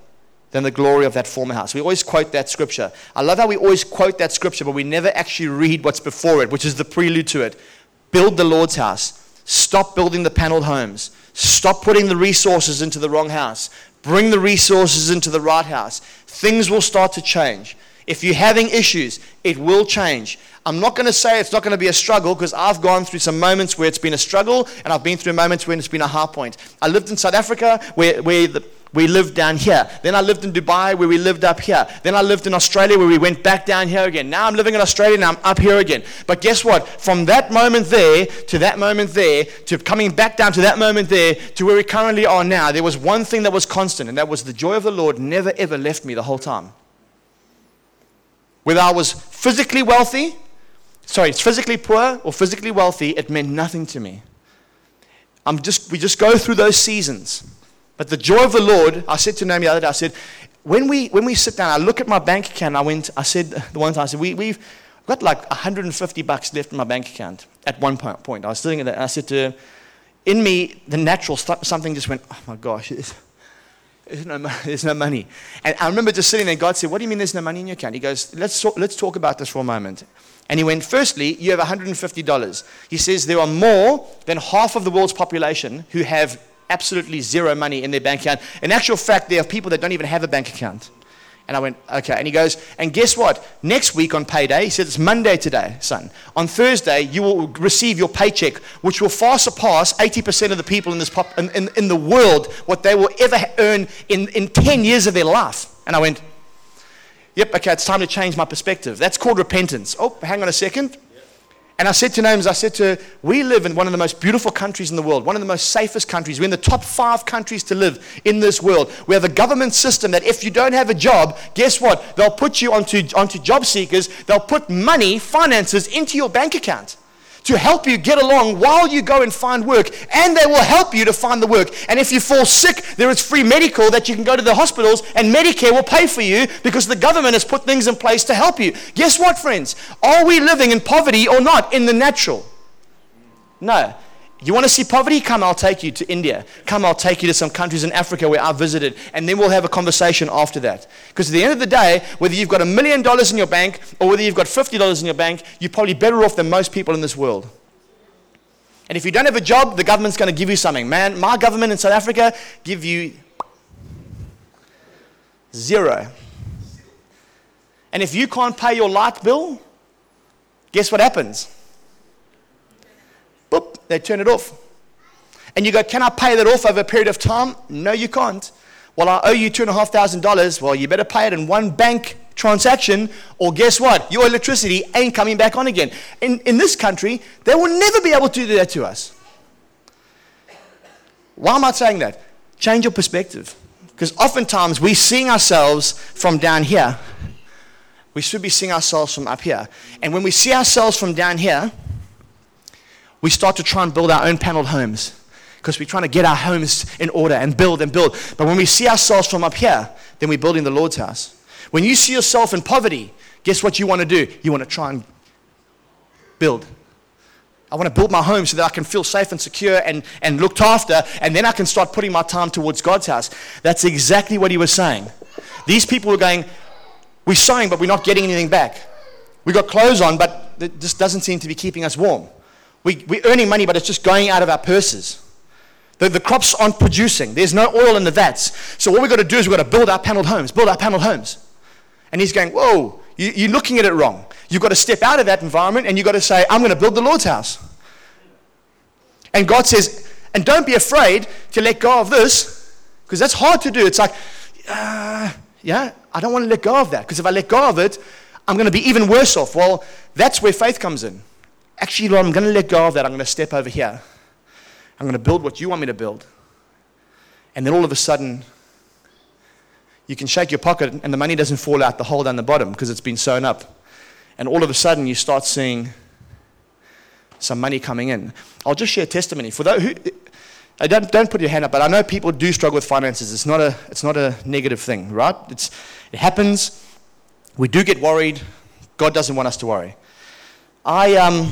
than the glory of that former house. We always quote that scripture. I love how we always quote that scripture, but we never actually read what's before it, which is the prelude to it. Build the Lord's house. Stop building the paneled homes. Stop putting the resources into the wrong house. Bring the resources into the right house. Things will start to change. If you're having issues, it will change. I'm not going to say it's not going to be a struggle, because I've gone through some moments where it's been a struggle, and I've been through moments when it's been a high point. I lived in South Africa where, where the, we lived down here. Then I lived in Dubai where we lived up here. Then I lived in Australia where we went back down here again. Now I'm living in Australia and I'm up here again. But guess what? From that moment there to that moment there to coming back down to that moment there to where we currently are now, there was one thing that was constant, and that was the joy of the Lord never ever left me the whole time. Whether I was physically wealthy, sorry, physically poor or physically wealthy, it meant nothing to me. I'm just, we just go through those seasons. But the joy of the Lord, I said to Naomi the other day, I said, when we when we sit down, I look at my bank account, I went, I said, the one time, I said, we, we've got like one hundred fifty bucks left in my bank account at one point. I was sitting at that, and I said to her, in me, the natural stuff, something just went, oh my gosh, it's, There's no, there's no money. And I remember just sitting there, God said, what do you mean there's no money in your account? He goes, let's talk, let's talk about this for a moment. And he went, firstly, you have one hundred fifty dollars. He says there are more than half of the world's population who have absolutely zero money in their bank account. In actual fact, there are people that don't even have a bank account. And I went, okay. And he goes, and guess what? Next week on payday, he said, it's Monday today, son. On Thursday, you will receive your paycheck, which will far surpass eighty percent of the people in this pop, in, in, in the world, what they will ever earn in, in ten years of their life. And I went, yep, okay, it's time to change my perspective. That's called repentance. Oh, hang on a second. And I said to Names, I said to her, we live in one of the most beautiful countries in the world, one of the most safest countries. We're in the top five countries to live in this world. We have a government system that if you don't have a job, guess what? They'll put you onto, onto job seekers. They'll put money, finances, into your bank account to help you get along while you go and find work. And they will help you to find the work. And if you fall sick, there is free medical that you can go to the hospitals, and Medicare will pay for you because the government has put things in place to help you. Guess what, friends? Are we living in poverty or not in the natural? No. You want to see poverty? Come, I'll take you to India. Come, I'll take you to some countries in Africa where I visited, and then we'll have a conversation after that. Because at the end of the day, whether you've got a million dollars in your bank or whether you've got fifty dollars in your bank, you're probably better off than most people in this world. And if you don't have a job, the government's going to give you something. Man, my government in South Africa give you zero. And if you can't pay your light bill, guess what happens? whoop, they turn it off. And you go, can I pay that off over a period of time? No, you can't. Well, I owe you two thousand five hundred dollars. Well, you better pay it in one bank transaction, or guess what? Your electricity ain't coming back on again. In, in this country, they will never be able to do that to us. Why am I saying that? Change your perspective. Because oftentimes we're seeing ourselves from down here. We should be seeing ourselves from up here. And when we see ourselves from down here, we start to try and build our own paneled homes. Because we're trying to get our homes in order and build and build. But when we see ourselves from up here, then we're building the Lord's house. When you see yourself in poverty, guess what you want to do? You want to try and build. I want to build my home so that I can feel safe and secure and, and looked after, and then I can start putting my time towards God's house. That's exactly what he was saying. These people were going, we're sowing, but we're not getting anything back. We got clothes on, but it just doesn't seem to be keeping us warm. We, we're earning money, but it's just going out of our purses. The, the crops aren't producing. There's no oil in the vats. So what we've got to do is we've got to build our paneled homes, build our paneled homes. And he's going, whoa, you, you're looking at it wrong. You've got to step out of that environment and you've got to say, I'm going to build the Lord's house. And God says, and don't be afraid to let go of this, because that's hard to do. It's like, uh, yeah, I don't want to let go of that, because if I let go of it, I'm going to be even worse off. Well, that's where faith comes in. Actually, Lord, I'm going to let go of that. I'm going to step over here. I'm going to build what you want me to build. And then all of a sudden, you can shake your pocket and the money doesn't fall out the hole down the bottom because it's been sewn up. And all of a sudden, you start seeing some money coming in. I'll just share testimony. For those who, I don't, don't put your hand up, but I know people do struggle with finances. It's not a, it's not a negative thing, right? It's, it happens. We do get worried. God doesn't want us to worry. I, um,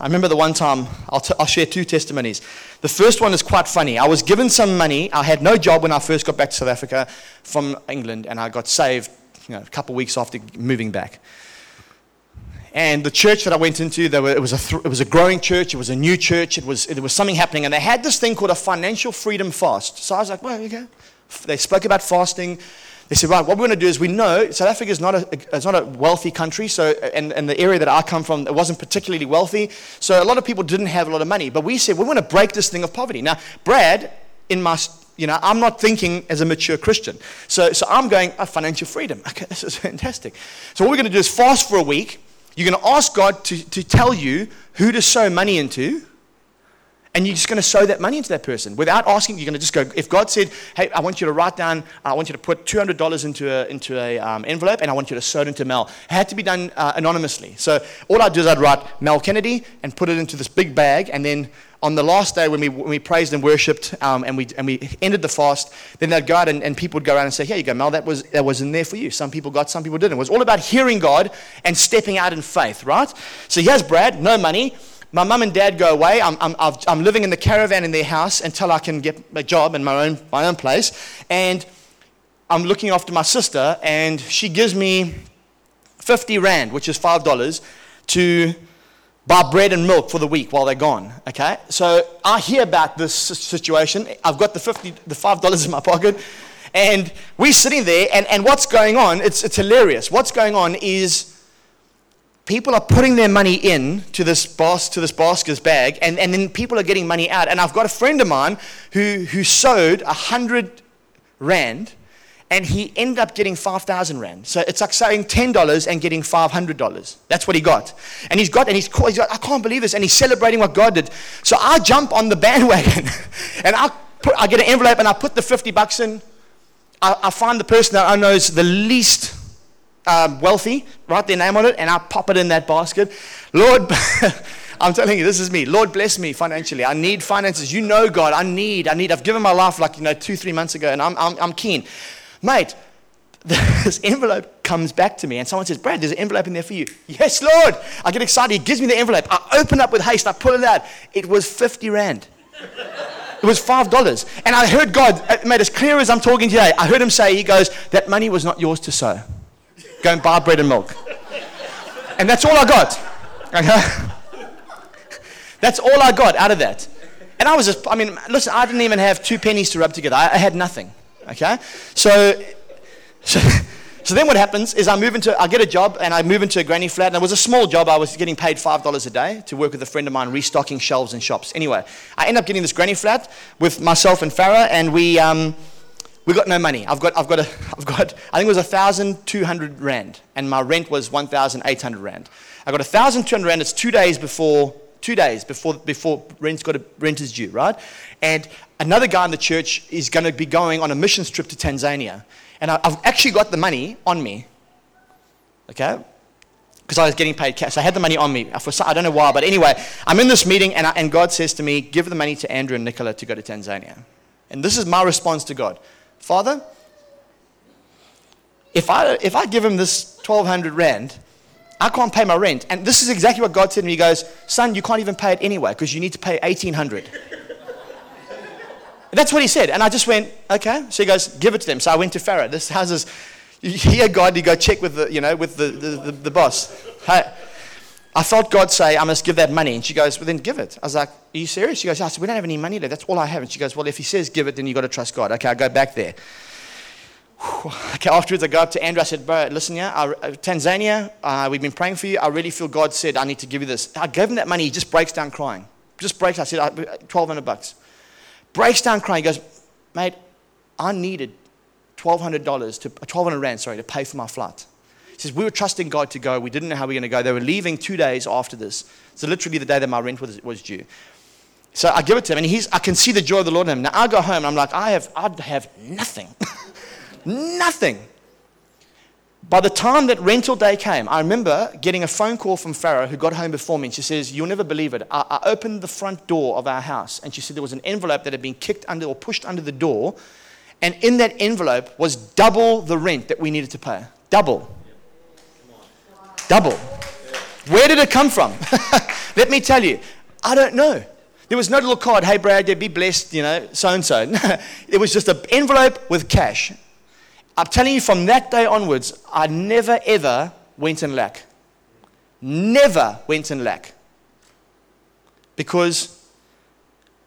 I remember the one time, I'll, t- I'll share two testimonies. The first one is quite funny. I was given some money. I had no job when I first got back to South Africa from England, and I got saved, you know, a couple of weeks after moving back. And the church that I went into, they were, it was a th- it was a growing church. It was a new church. It was it was something happening, and they had this thing called a financial freedom fast. So I was like, well, here you go. They spoke about fasting. They said, right, what we're going to do is, we know South Africa is not a it's not a wealthy country, so and, and the area that I come from, it wasn't particularly wealthy, so a lot of people didn't have a lot of money. But we said, we want to break this thing of poverty. Now, Brad, in my you know, I'm not thinking as a mature Christian, so so I'm going, oh, financial freedom. Okay, this is fantastic. So what we're going to do is fast for a week. You're going to ask God to, to tell you who to sow money into, and you're just going to sow that money into that person. Without asking, you're going to just go, if God said, hey, I want you to write down, I want you to put two hundred dollars into a, into a um, envelope, and I want you to sow it into Mel. It had to be done uh, anonymously. So all I'd do is I'd write Mel Kennedy and put it into this big bag, and then on the last day when we when we praised and worshipped um, and we and we ended the fast, then they'd go out and, and people would go around and say, here you go, Mel, that was that was in there for you. Some people got, some people didn't. It was all about hearing God and stepping out in faith, right? So here's Brad, no money. My mum and dad go away. I'm I'm I've, I'm living in the caravan in their house until I can get a job in my own my own place. And I'm looking after my sister, and she gives me fifty rand, which is five dollars, to buy bread and milk for the week while they're gone, okay? So I hear about this situation. I've got the fifty, the five dollars in my pocket, and we're sitting there, and, and what's going on, it's, it's hilarious. What's going on is people are putting their money in to this bas- to this basket's bag, and, and then people are getting money out. And I've got a friend of mine who, who sowed one hundred rand, and he ended up getting five thousand rand. So it's like saying ten dollars and getting five hundred dollars. That's what he got. And he's got, and he's, he's got, I can't believe this. And he's celebrating what God did. So I jump on the bandwagon and I put, I get an envelope and I put the fifty bucks in. I, I find the person that I know is the least um, wealthy, write their name on it, and I pop it in that basket. Lord, I'm telling you, this is me. Lord, bless me financially. I need finances. You know, God, I need, I need, I've given my life like, you know, two, three months ago, and I'm, I'm, I'm keen. Mate, this envelope comes back to me, and someone says, Brad, there's an envelope in there for you. Yes, Lord. I get excited. He gives me the envelope. I open up with haste. I pull it out. It was fifty rand. It was five dollars. And I heard God, mate, as clear as I'm talking today, I heard him say, he goes, that money was not yours to sow. Go and buy bread and milk. And that's all I got. Okay? That's all I got out of that. And I was just, I mean, listen, I didn't even have two pennies to rub together. I, I had nothing. Okay, so, so So then what happens is I move into, I get a job and I move into a granny flat, and it was a small job. I was getting paid five dollars a day to work with a friend of mine restocking shelves and shops. Anyway, I end up getting this granny flat with myself and Farah, and we um, we got no money. I've got, I've got, a, I've got, I think it was one thousand two hundred Rand, and my rent was one thousand eight hundred Rand. I got one thousand two hundred Rand, it's two days before, two days before before rent's got a, rent is due, right? And another guy in the church is going to be going on a missions trip to Tanzania. And I've actually got the money on me, okay? Because I was getting paid cash. I had the money on me. For some, I don't know why, but anyway, I'm in this meeting, and, I, and God says to me, give the money to Andrew and Nicola to go to Tanzania. And this is my response to God. Father, if I if I give him this twelve hundred Rand, I can't pay my rent. And this is exactly what God said to me. He goes, son, you can't even pay it anyway because you need to pay eighteen hundred. That's what he said. And I just went, okay. So he goes, give it to them. So I went to Farah. This house is, you hear God, you go check with the, you know, with the, the, the, the boss. Hey, I felt God say, I must give that money. And she goes, well, then give it. I was like, are you serious? She goes, I said, we don't have any money there. That's all I have. And she goes, well, if he says give it, then you've got to trust God. Okay, I go back there. Whew. Okay, afterwards I go up to Andrew. I said, bro, listen here, I, uh, Tanzania, uh, we've been praying for you. I really feel God said, I need to give you this. I gave him that money. He just breaks down crying. Just breaks. I said, twelve hundred bucks. Breaks down crying. He goes, mate, I needed twelve hundred dollars to twelve hundred rand, sorry, to pay for my flight. He says, we were trusting God to go. We didn't know how we were going to go. They were leaving two days after this. So literally the day that my rent was, was due. So I give it to him, and he's, I can see the joy of the Lord in him. Now I go home, and I'm like, I have, I have nothing, nothing. By the time that rental day came, I remember getting a phone call from Farah, who got home before me, and she says, you'll never believe it. I, I opened the front door of our house, and she said there was an envelope that had been kicked under or pushed under the door, and in that envelope was double the rent that we needed to pay. Double. Double. Where did it come from? Let me tell you, I don't know. There was no little card, hey, Brad, be blessed, you know, so-and-so. It was just an envelope with cash. I'm telling you, from that day onwards, I never, ever went in lack. Never went in lack. Because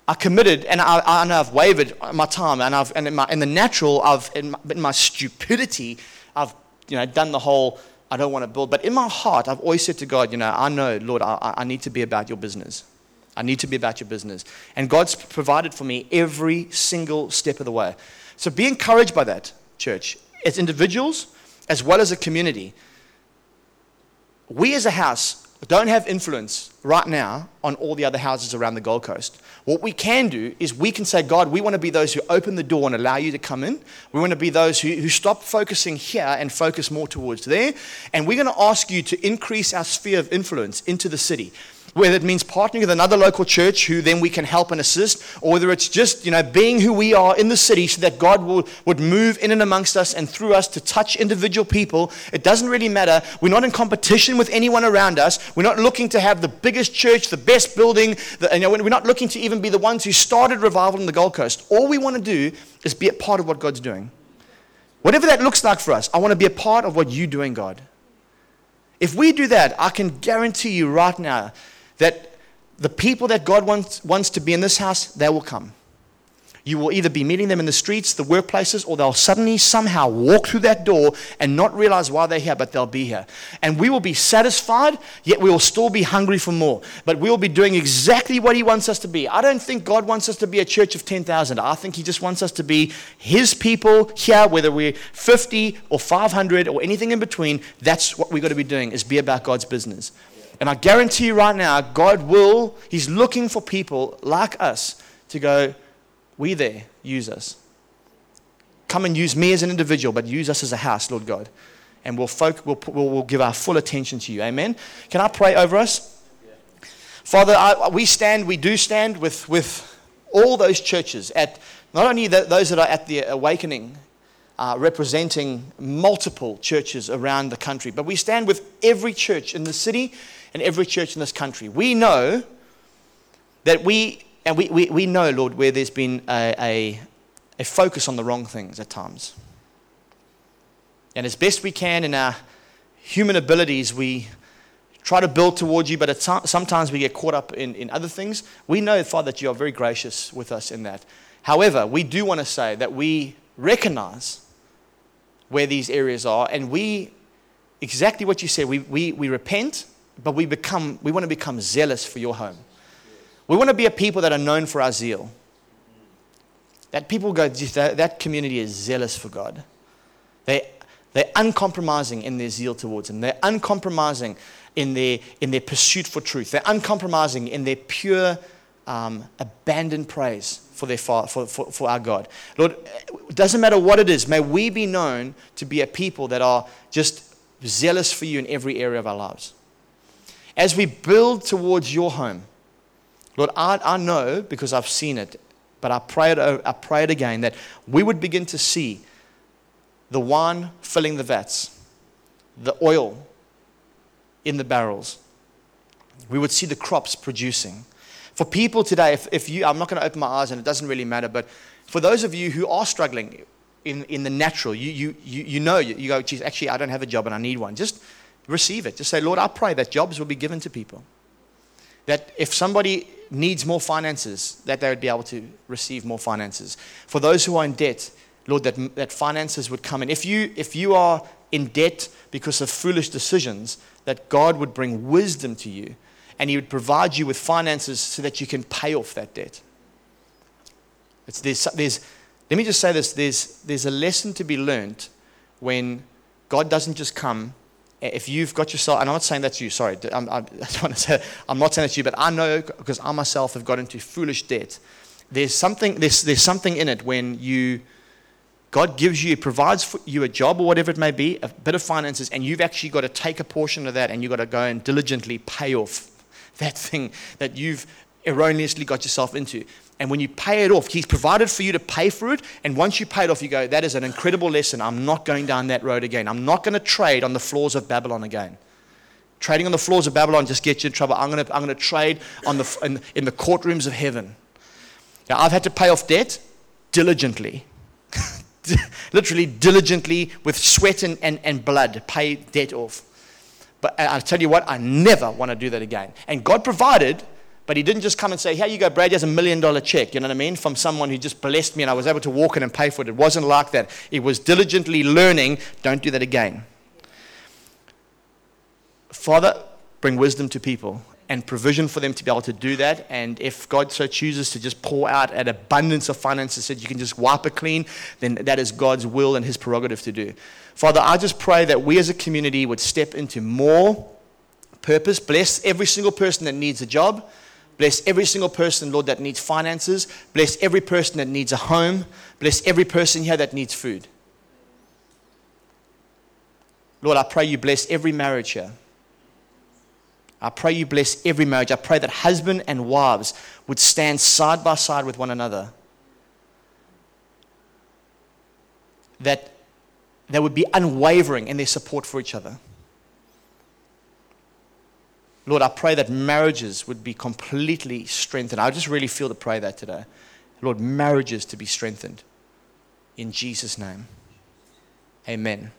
I committed, and I, I know I've wavered my time, and I've, and in, my, in the natural, I've, in my, in my stupidity, I've, you know, done the whole, I don't want to build. But in my heart, I've always said to God, you know, I know, Lord, I, I need to be about your business. I need to be about your business. And God's provided for me every single step of the way. So be encouraged by that. Church, as individuals, as well as a community. We as a house don't have influence right now on all the other houses around the Gold Coast. What we can do is we can say, God, we want to be those who open the door and allow you to come in. We want to be those who, who stop focusing here and focus more towards there. And we're going to ask you to increase our sphere of influence into the city, whether it means partnering with another local church who then we can help and assist, or whether it's just, you know, being who we are in the city so that God will, would move in and amongst us and through us to touch individual people. It doesn't really matter. We're not in competition with anyone around us. We're not looking to have the biggest church, the best building. The, you know, we're not looking to even be the ones who started revival on the Gold Coast. All we want to do is be a part of what God's doing. Whatever that looks like for us, I want to be a part of what you're doing, God. If we do that, I can guarantee you right now, that the people that God wants wants to be in this house, they will come. You will either be meeting them in the streets, the workplaces, or they'll suddenly somehow walk through that door and not realize why they're here, but they'll be here. And we will be satisfied, yet we will still be hungry for more. But we will be doing exactly what he wants us to be. I don't think God wants us to be a church of ten thousand. I think he just wants us to be his people here, whether we're fifty or five hundred or anything in between. That's what we've got to be doing, is be about God's business. And I guarantee you right now, God will, he's looking for people like us to go, we there, use us. Come and use me as an individual, but use us as a house, Lord God. And we'll, folk, we'll, we'll, we'll give our full attention to you. Amen. Can I pray over us? Yeah. Father, I, we stand, we do stand with, with all those churches, at not only the, those that are at the Awakening, Uh, representing multiple churches around the country. But we stand with every church in the city and every church in this country. We know that we, and we, we, we know, Lord, where there's been a, a, a focus on the wrong things at times. And as best we can in our human abilities, we try to build towards you, but it's, sometimes we get caught up in, in other things. We know, Father, that you are very gracious with us in that. However, we do want to say that we recognize where these areas are, and we, exactly what you said, we we we repent, but we become we want to become zealous for your home. We want to be a people that are known for our zeal. That people go, that community is zealous for God. They they're uncompromising in their zeal towards Him. They're uncompromising in their in their pursuit for truth. They're uncompromising in their pure, um, abandoned praise for their for, for for our God. Lord, it doesn't matter what it is. May we be known to be a people that are just zealous for you in every area of our lives. As we build towards your home, Lord, I, I know because I've seen it, but I pray it, I pray it again, that we would begin to see the wine filling the vats, the oil in the barrels. We would see the crops producing. For people today, if, if you, I'm not going to open my eyes and it doesn't really matter, but for those of you who are struggling in, in the natural, you you you, you know, you, you go, geez, actually, I don't have a job and I need one. Just receive it. Just say, Lord, I pray that jobs will be given to people. That if somebody needs more finances, that they would be able to receive more finances. For those who are in debt, Lord, that that finances would come in. If you if you are in debt because of foolish decisions, that God would bring wisdom to you and He would provide you with finances so that you can pay off that debt. It's there's there's Let me just say this, there's there's a lesson to be learned when God doesn't just come. If you've got yourself, and I'm not saying that's you, sorry, I'm, I don't want to say, I'm not saying that's you, but I know because I myself have got into foolish debt. There's something, there's, there's something in it when you, God gives you, provides for you a job or whatever it may be, a bit of finances, and you've actually got to take a portion of that and you've got to go and diligently pay off that thing that you've erroneously got yourself into. And when you pay it off, He's provided for you to pay for it. And once you pay it off, you go, that is an incredible lesson. I'm not going down that road again. I'm not going to trade on the floors of Babylon again. Trading on the floors of Babylon just gets you in trouble. I'm going to, I'm going to trade on the, in, in the courtrooms of heaven. Now, I've had to pay off debt diligently. Literally diligently with sweat and, and, and blood, pay debt off. But I tell you what, I never want to do that again. And God provided. But He didn't just come and say, here you go, Brad, here's a million dollar check, you know what I mean, from someone who just blessed me and I was able to walk in and pay for it. It wasn't like that. It was diligently learning, don't do that again. Father, bring wisdom to people and provision for them to be able to do that. And if God so chooses to just pour out an abundance of finances so that you can just wipe it clean, then that is God's will and His prerogative to do. Father, I just pray that we as a community would step into more purpose. Bless every single person that needs a job. Bless every single person, Lord, that needs finances. Bless every person that needs a home. Bless every person here that needs food. Lord, I pray you bless every marriage here. I pray you bless every marriage. I pray that husband and wives would stand side by side with one another. That they would be unwavering in their support for each other. Lord, I pray that marriages would be completely strengthened. I just really feel to pray that today. Lord, marriages to be strengthened. In Jesus' name, amen.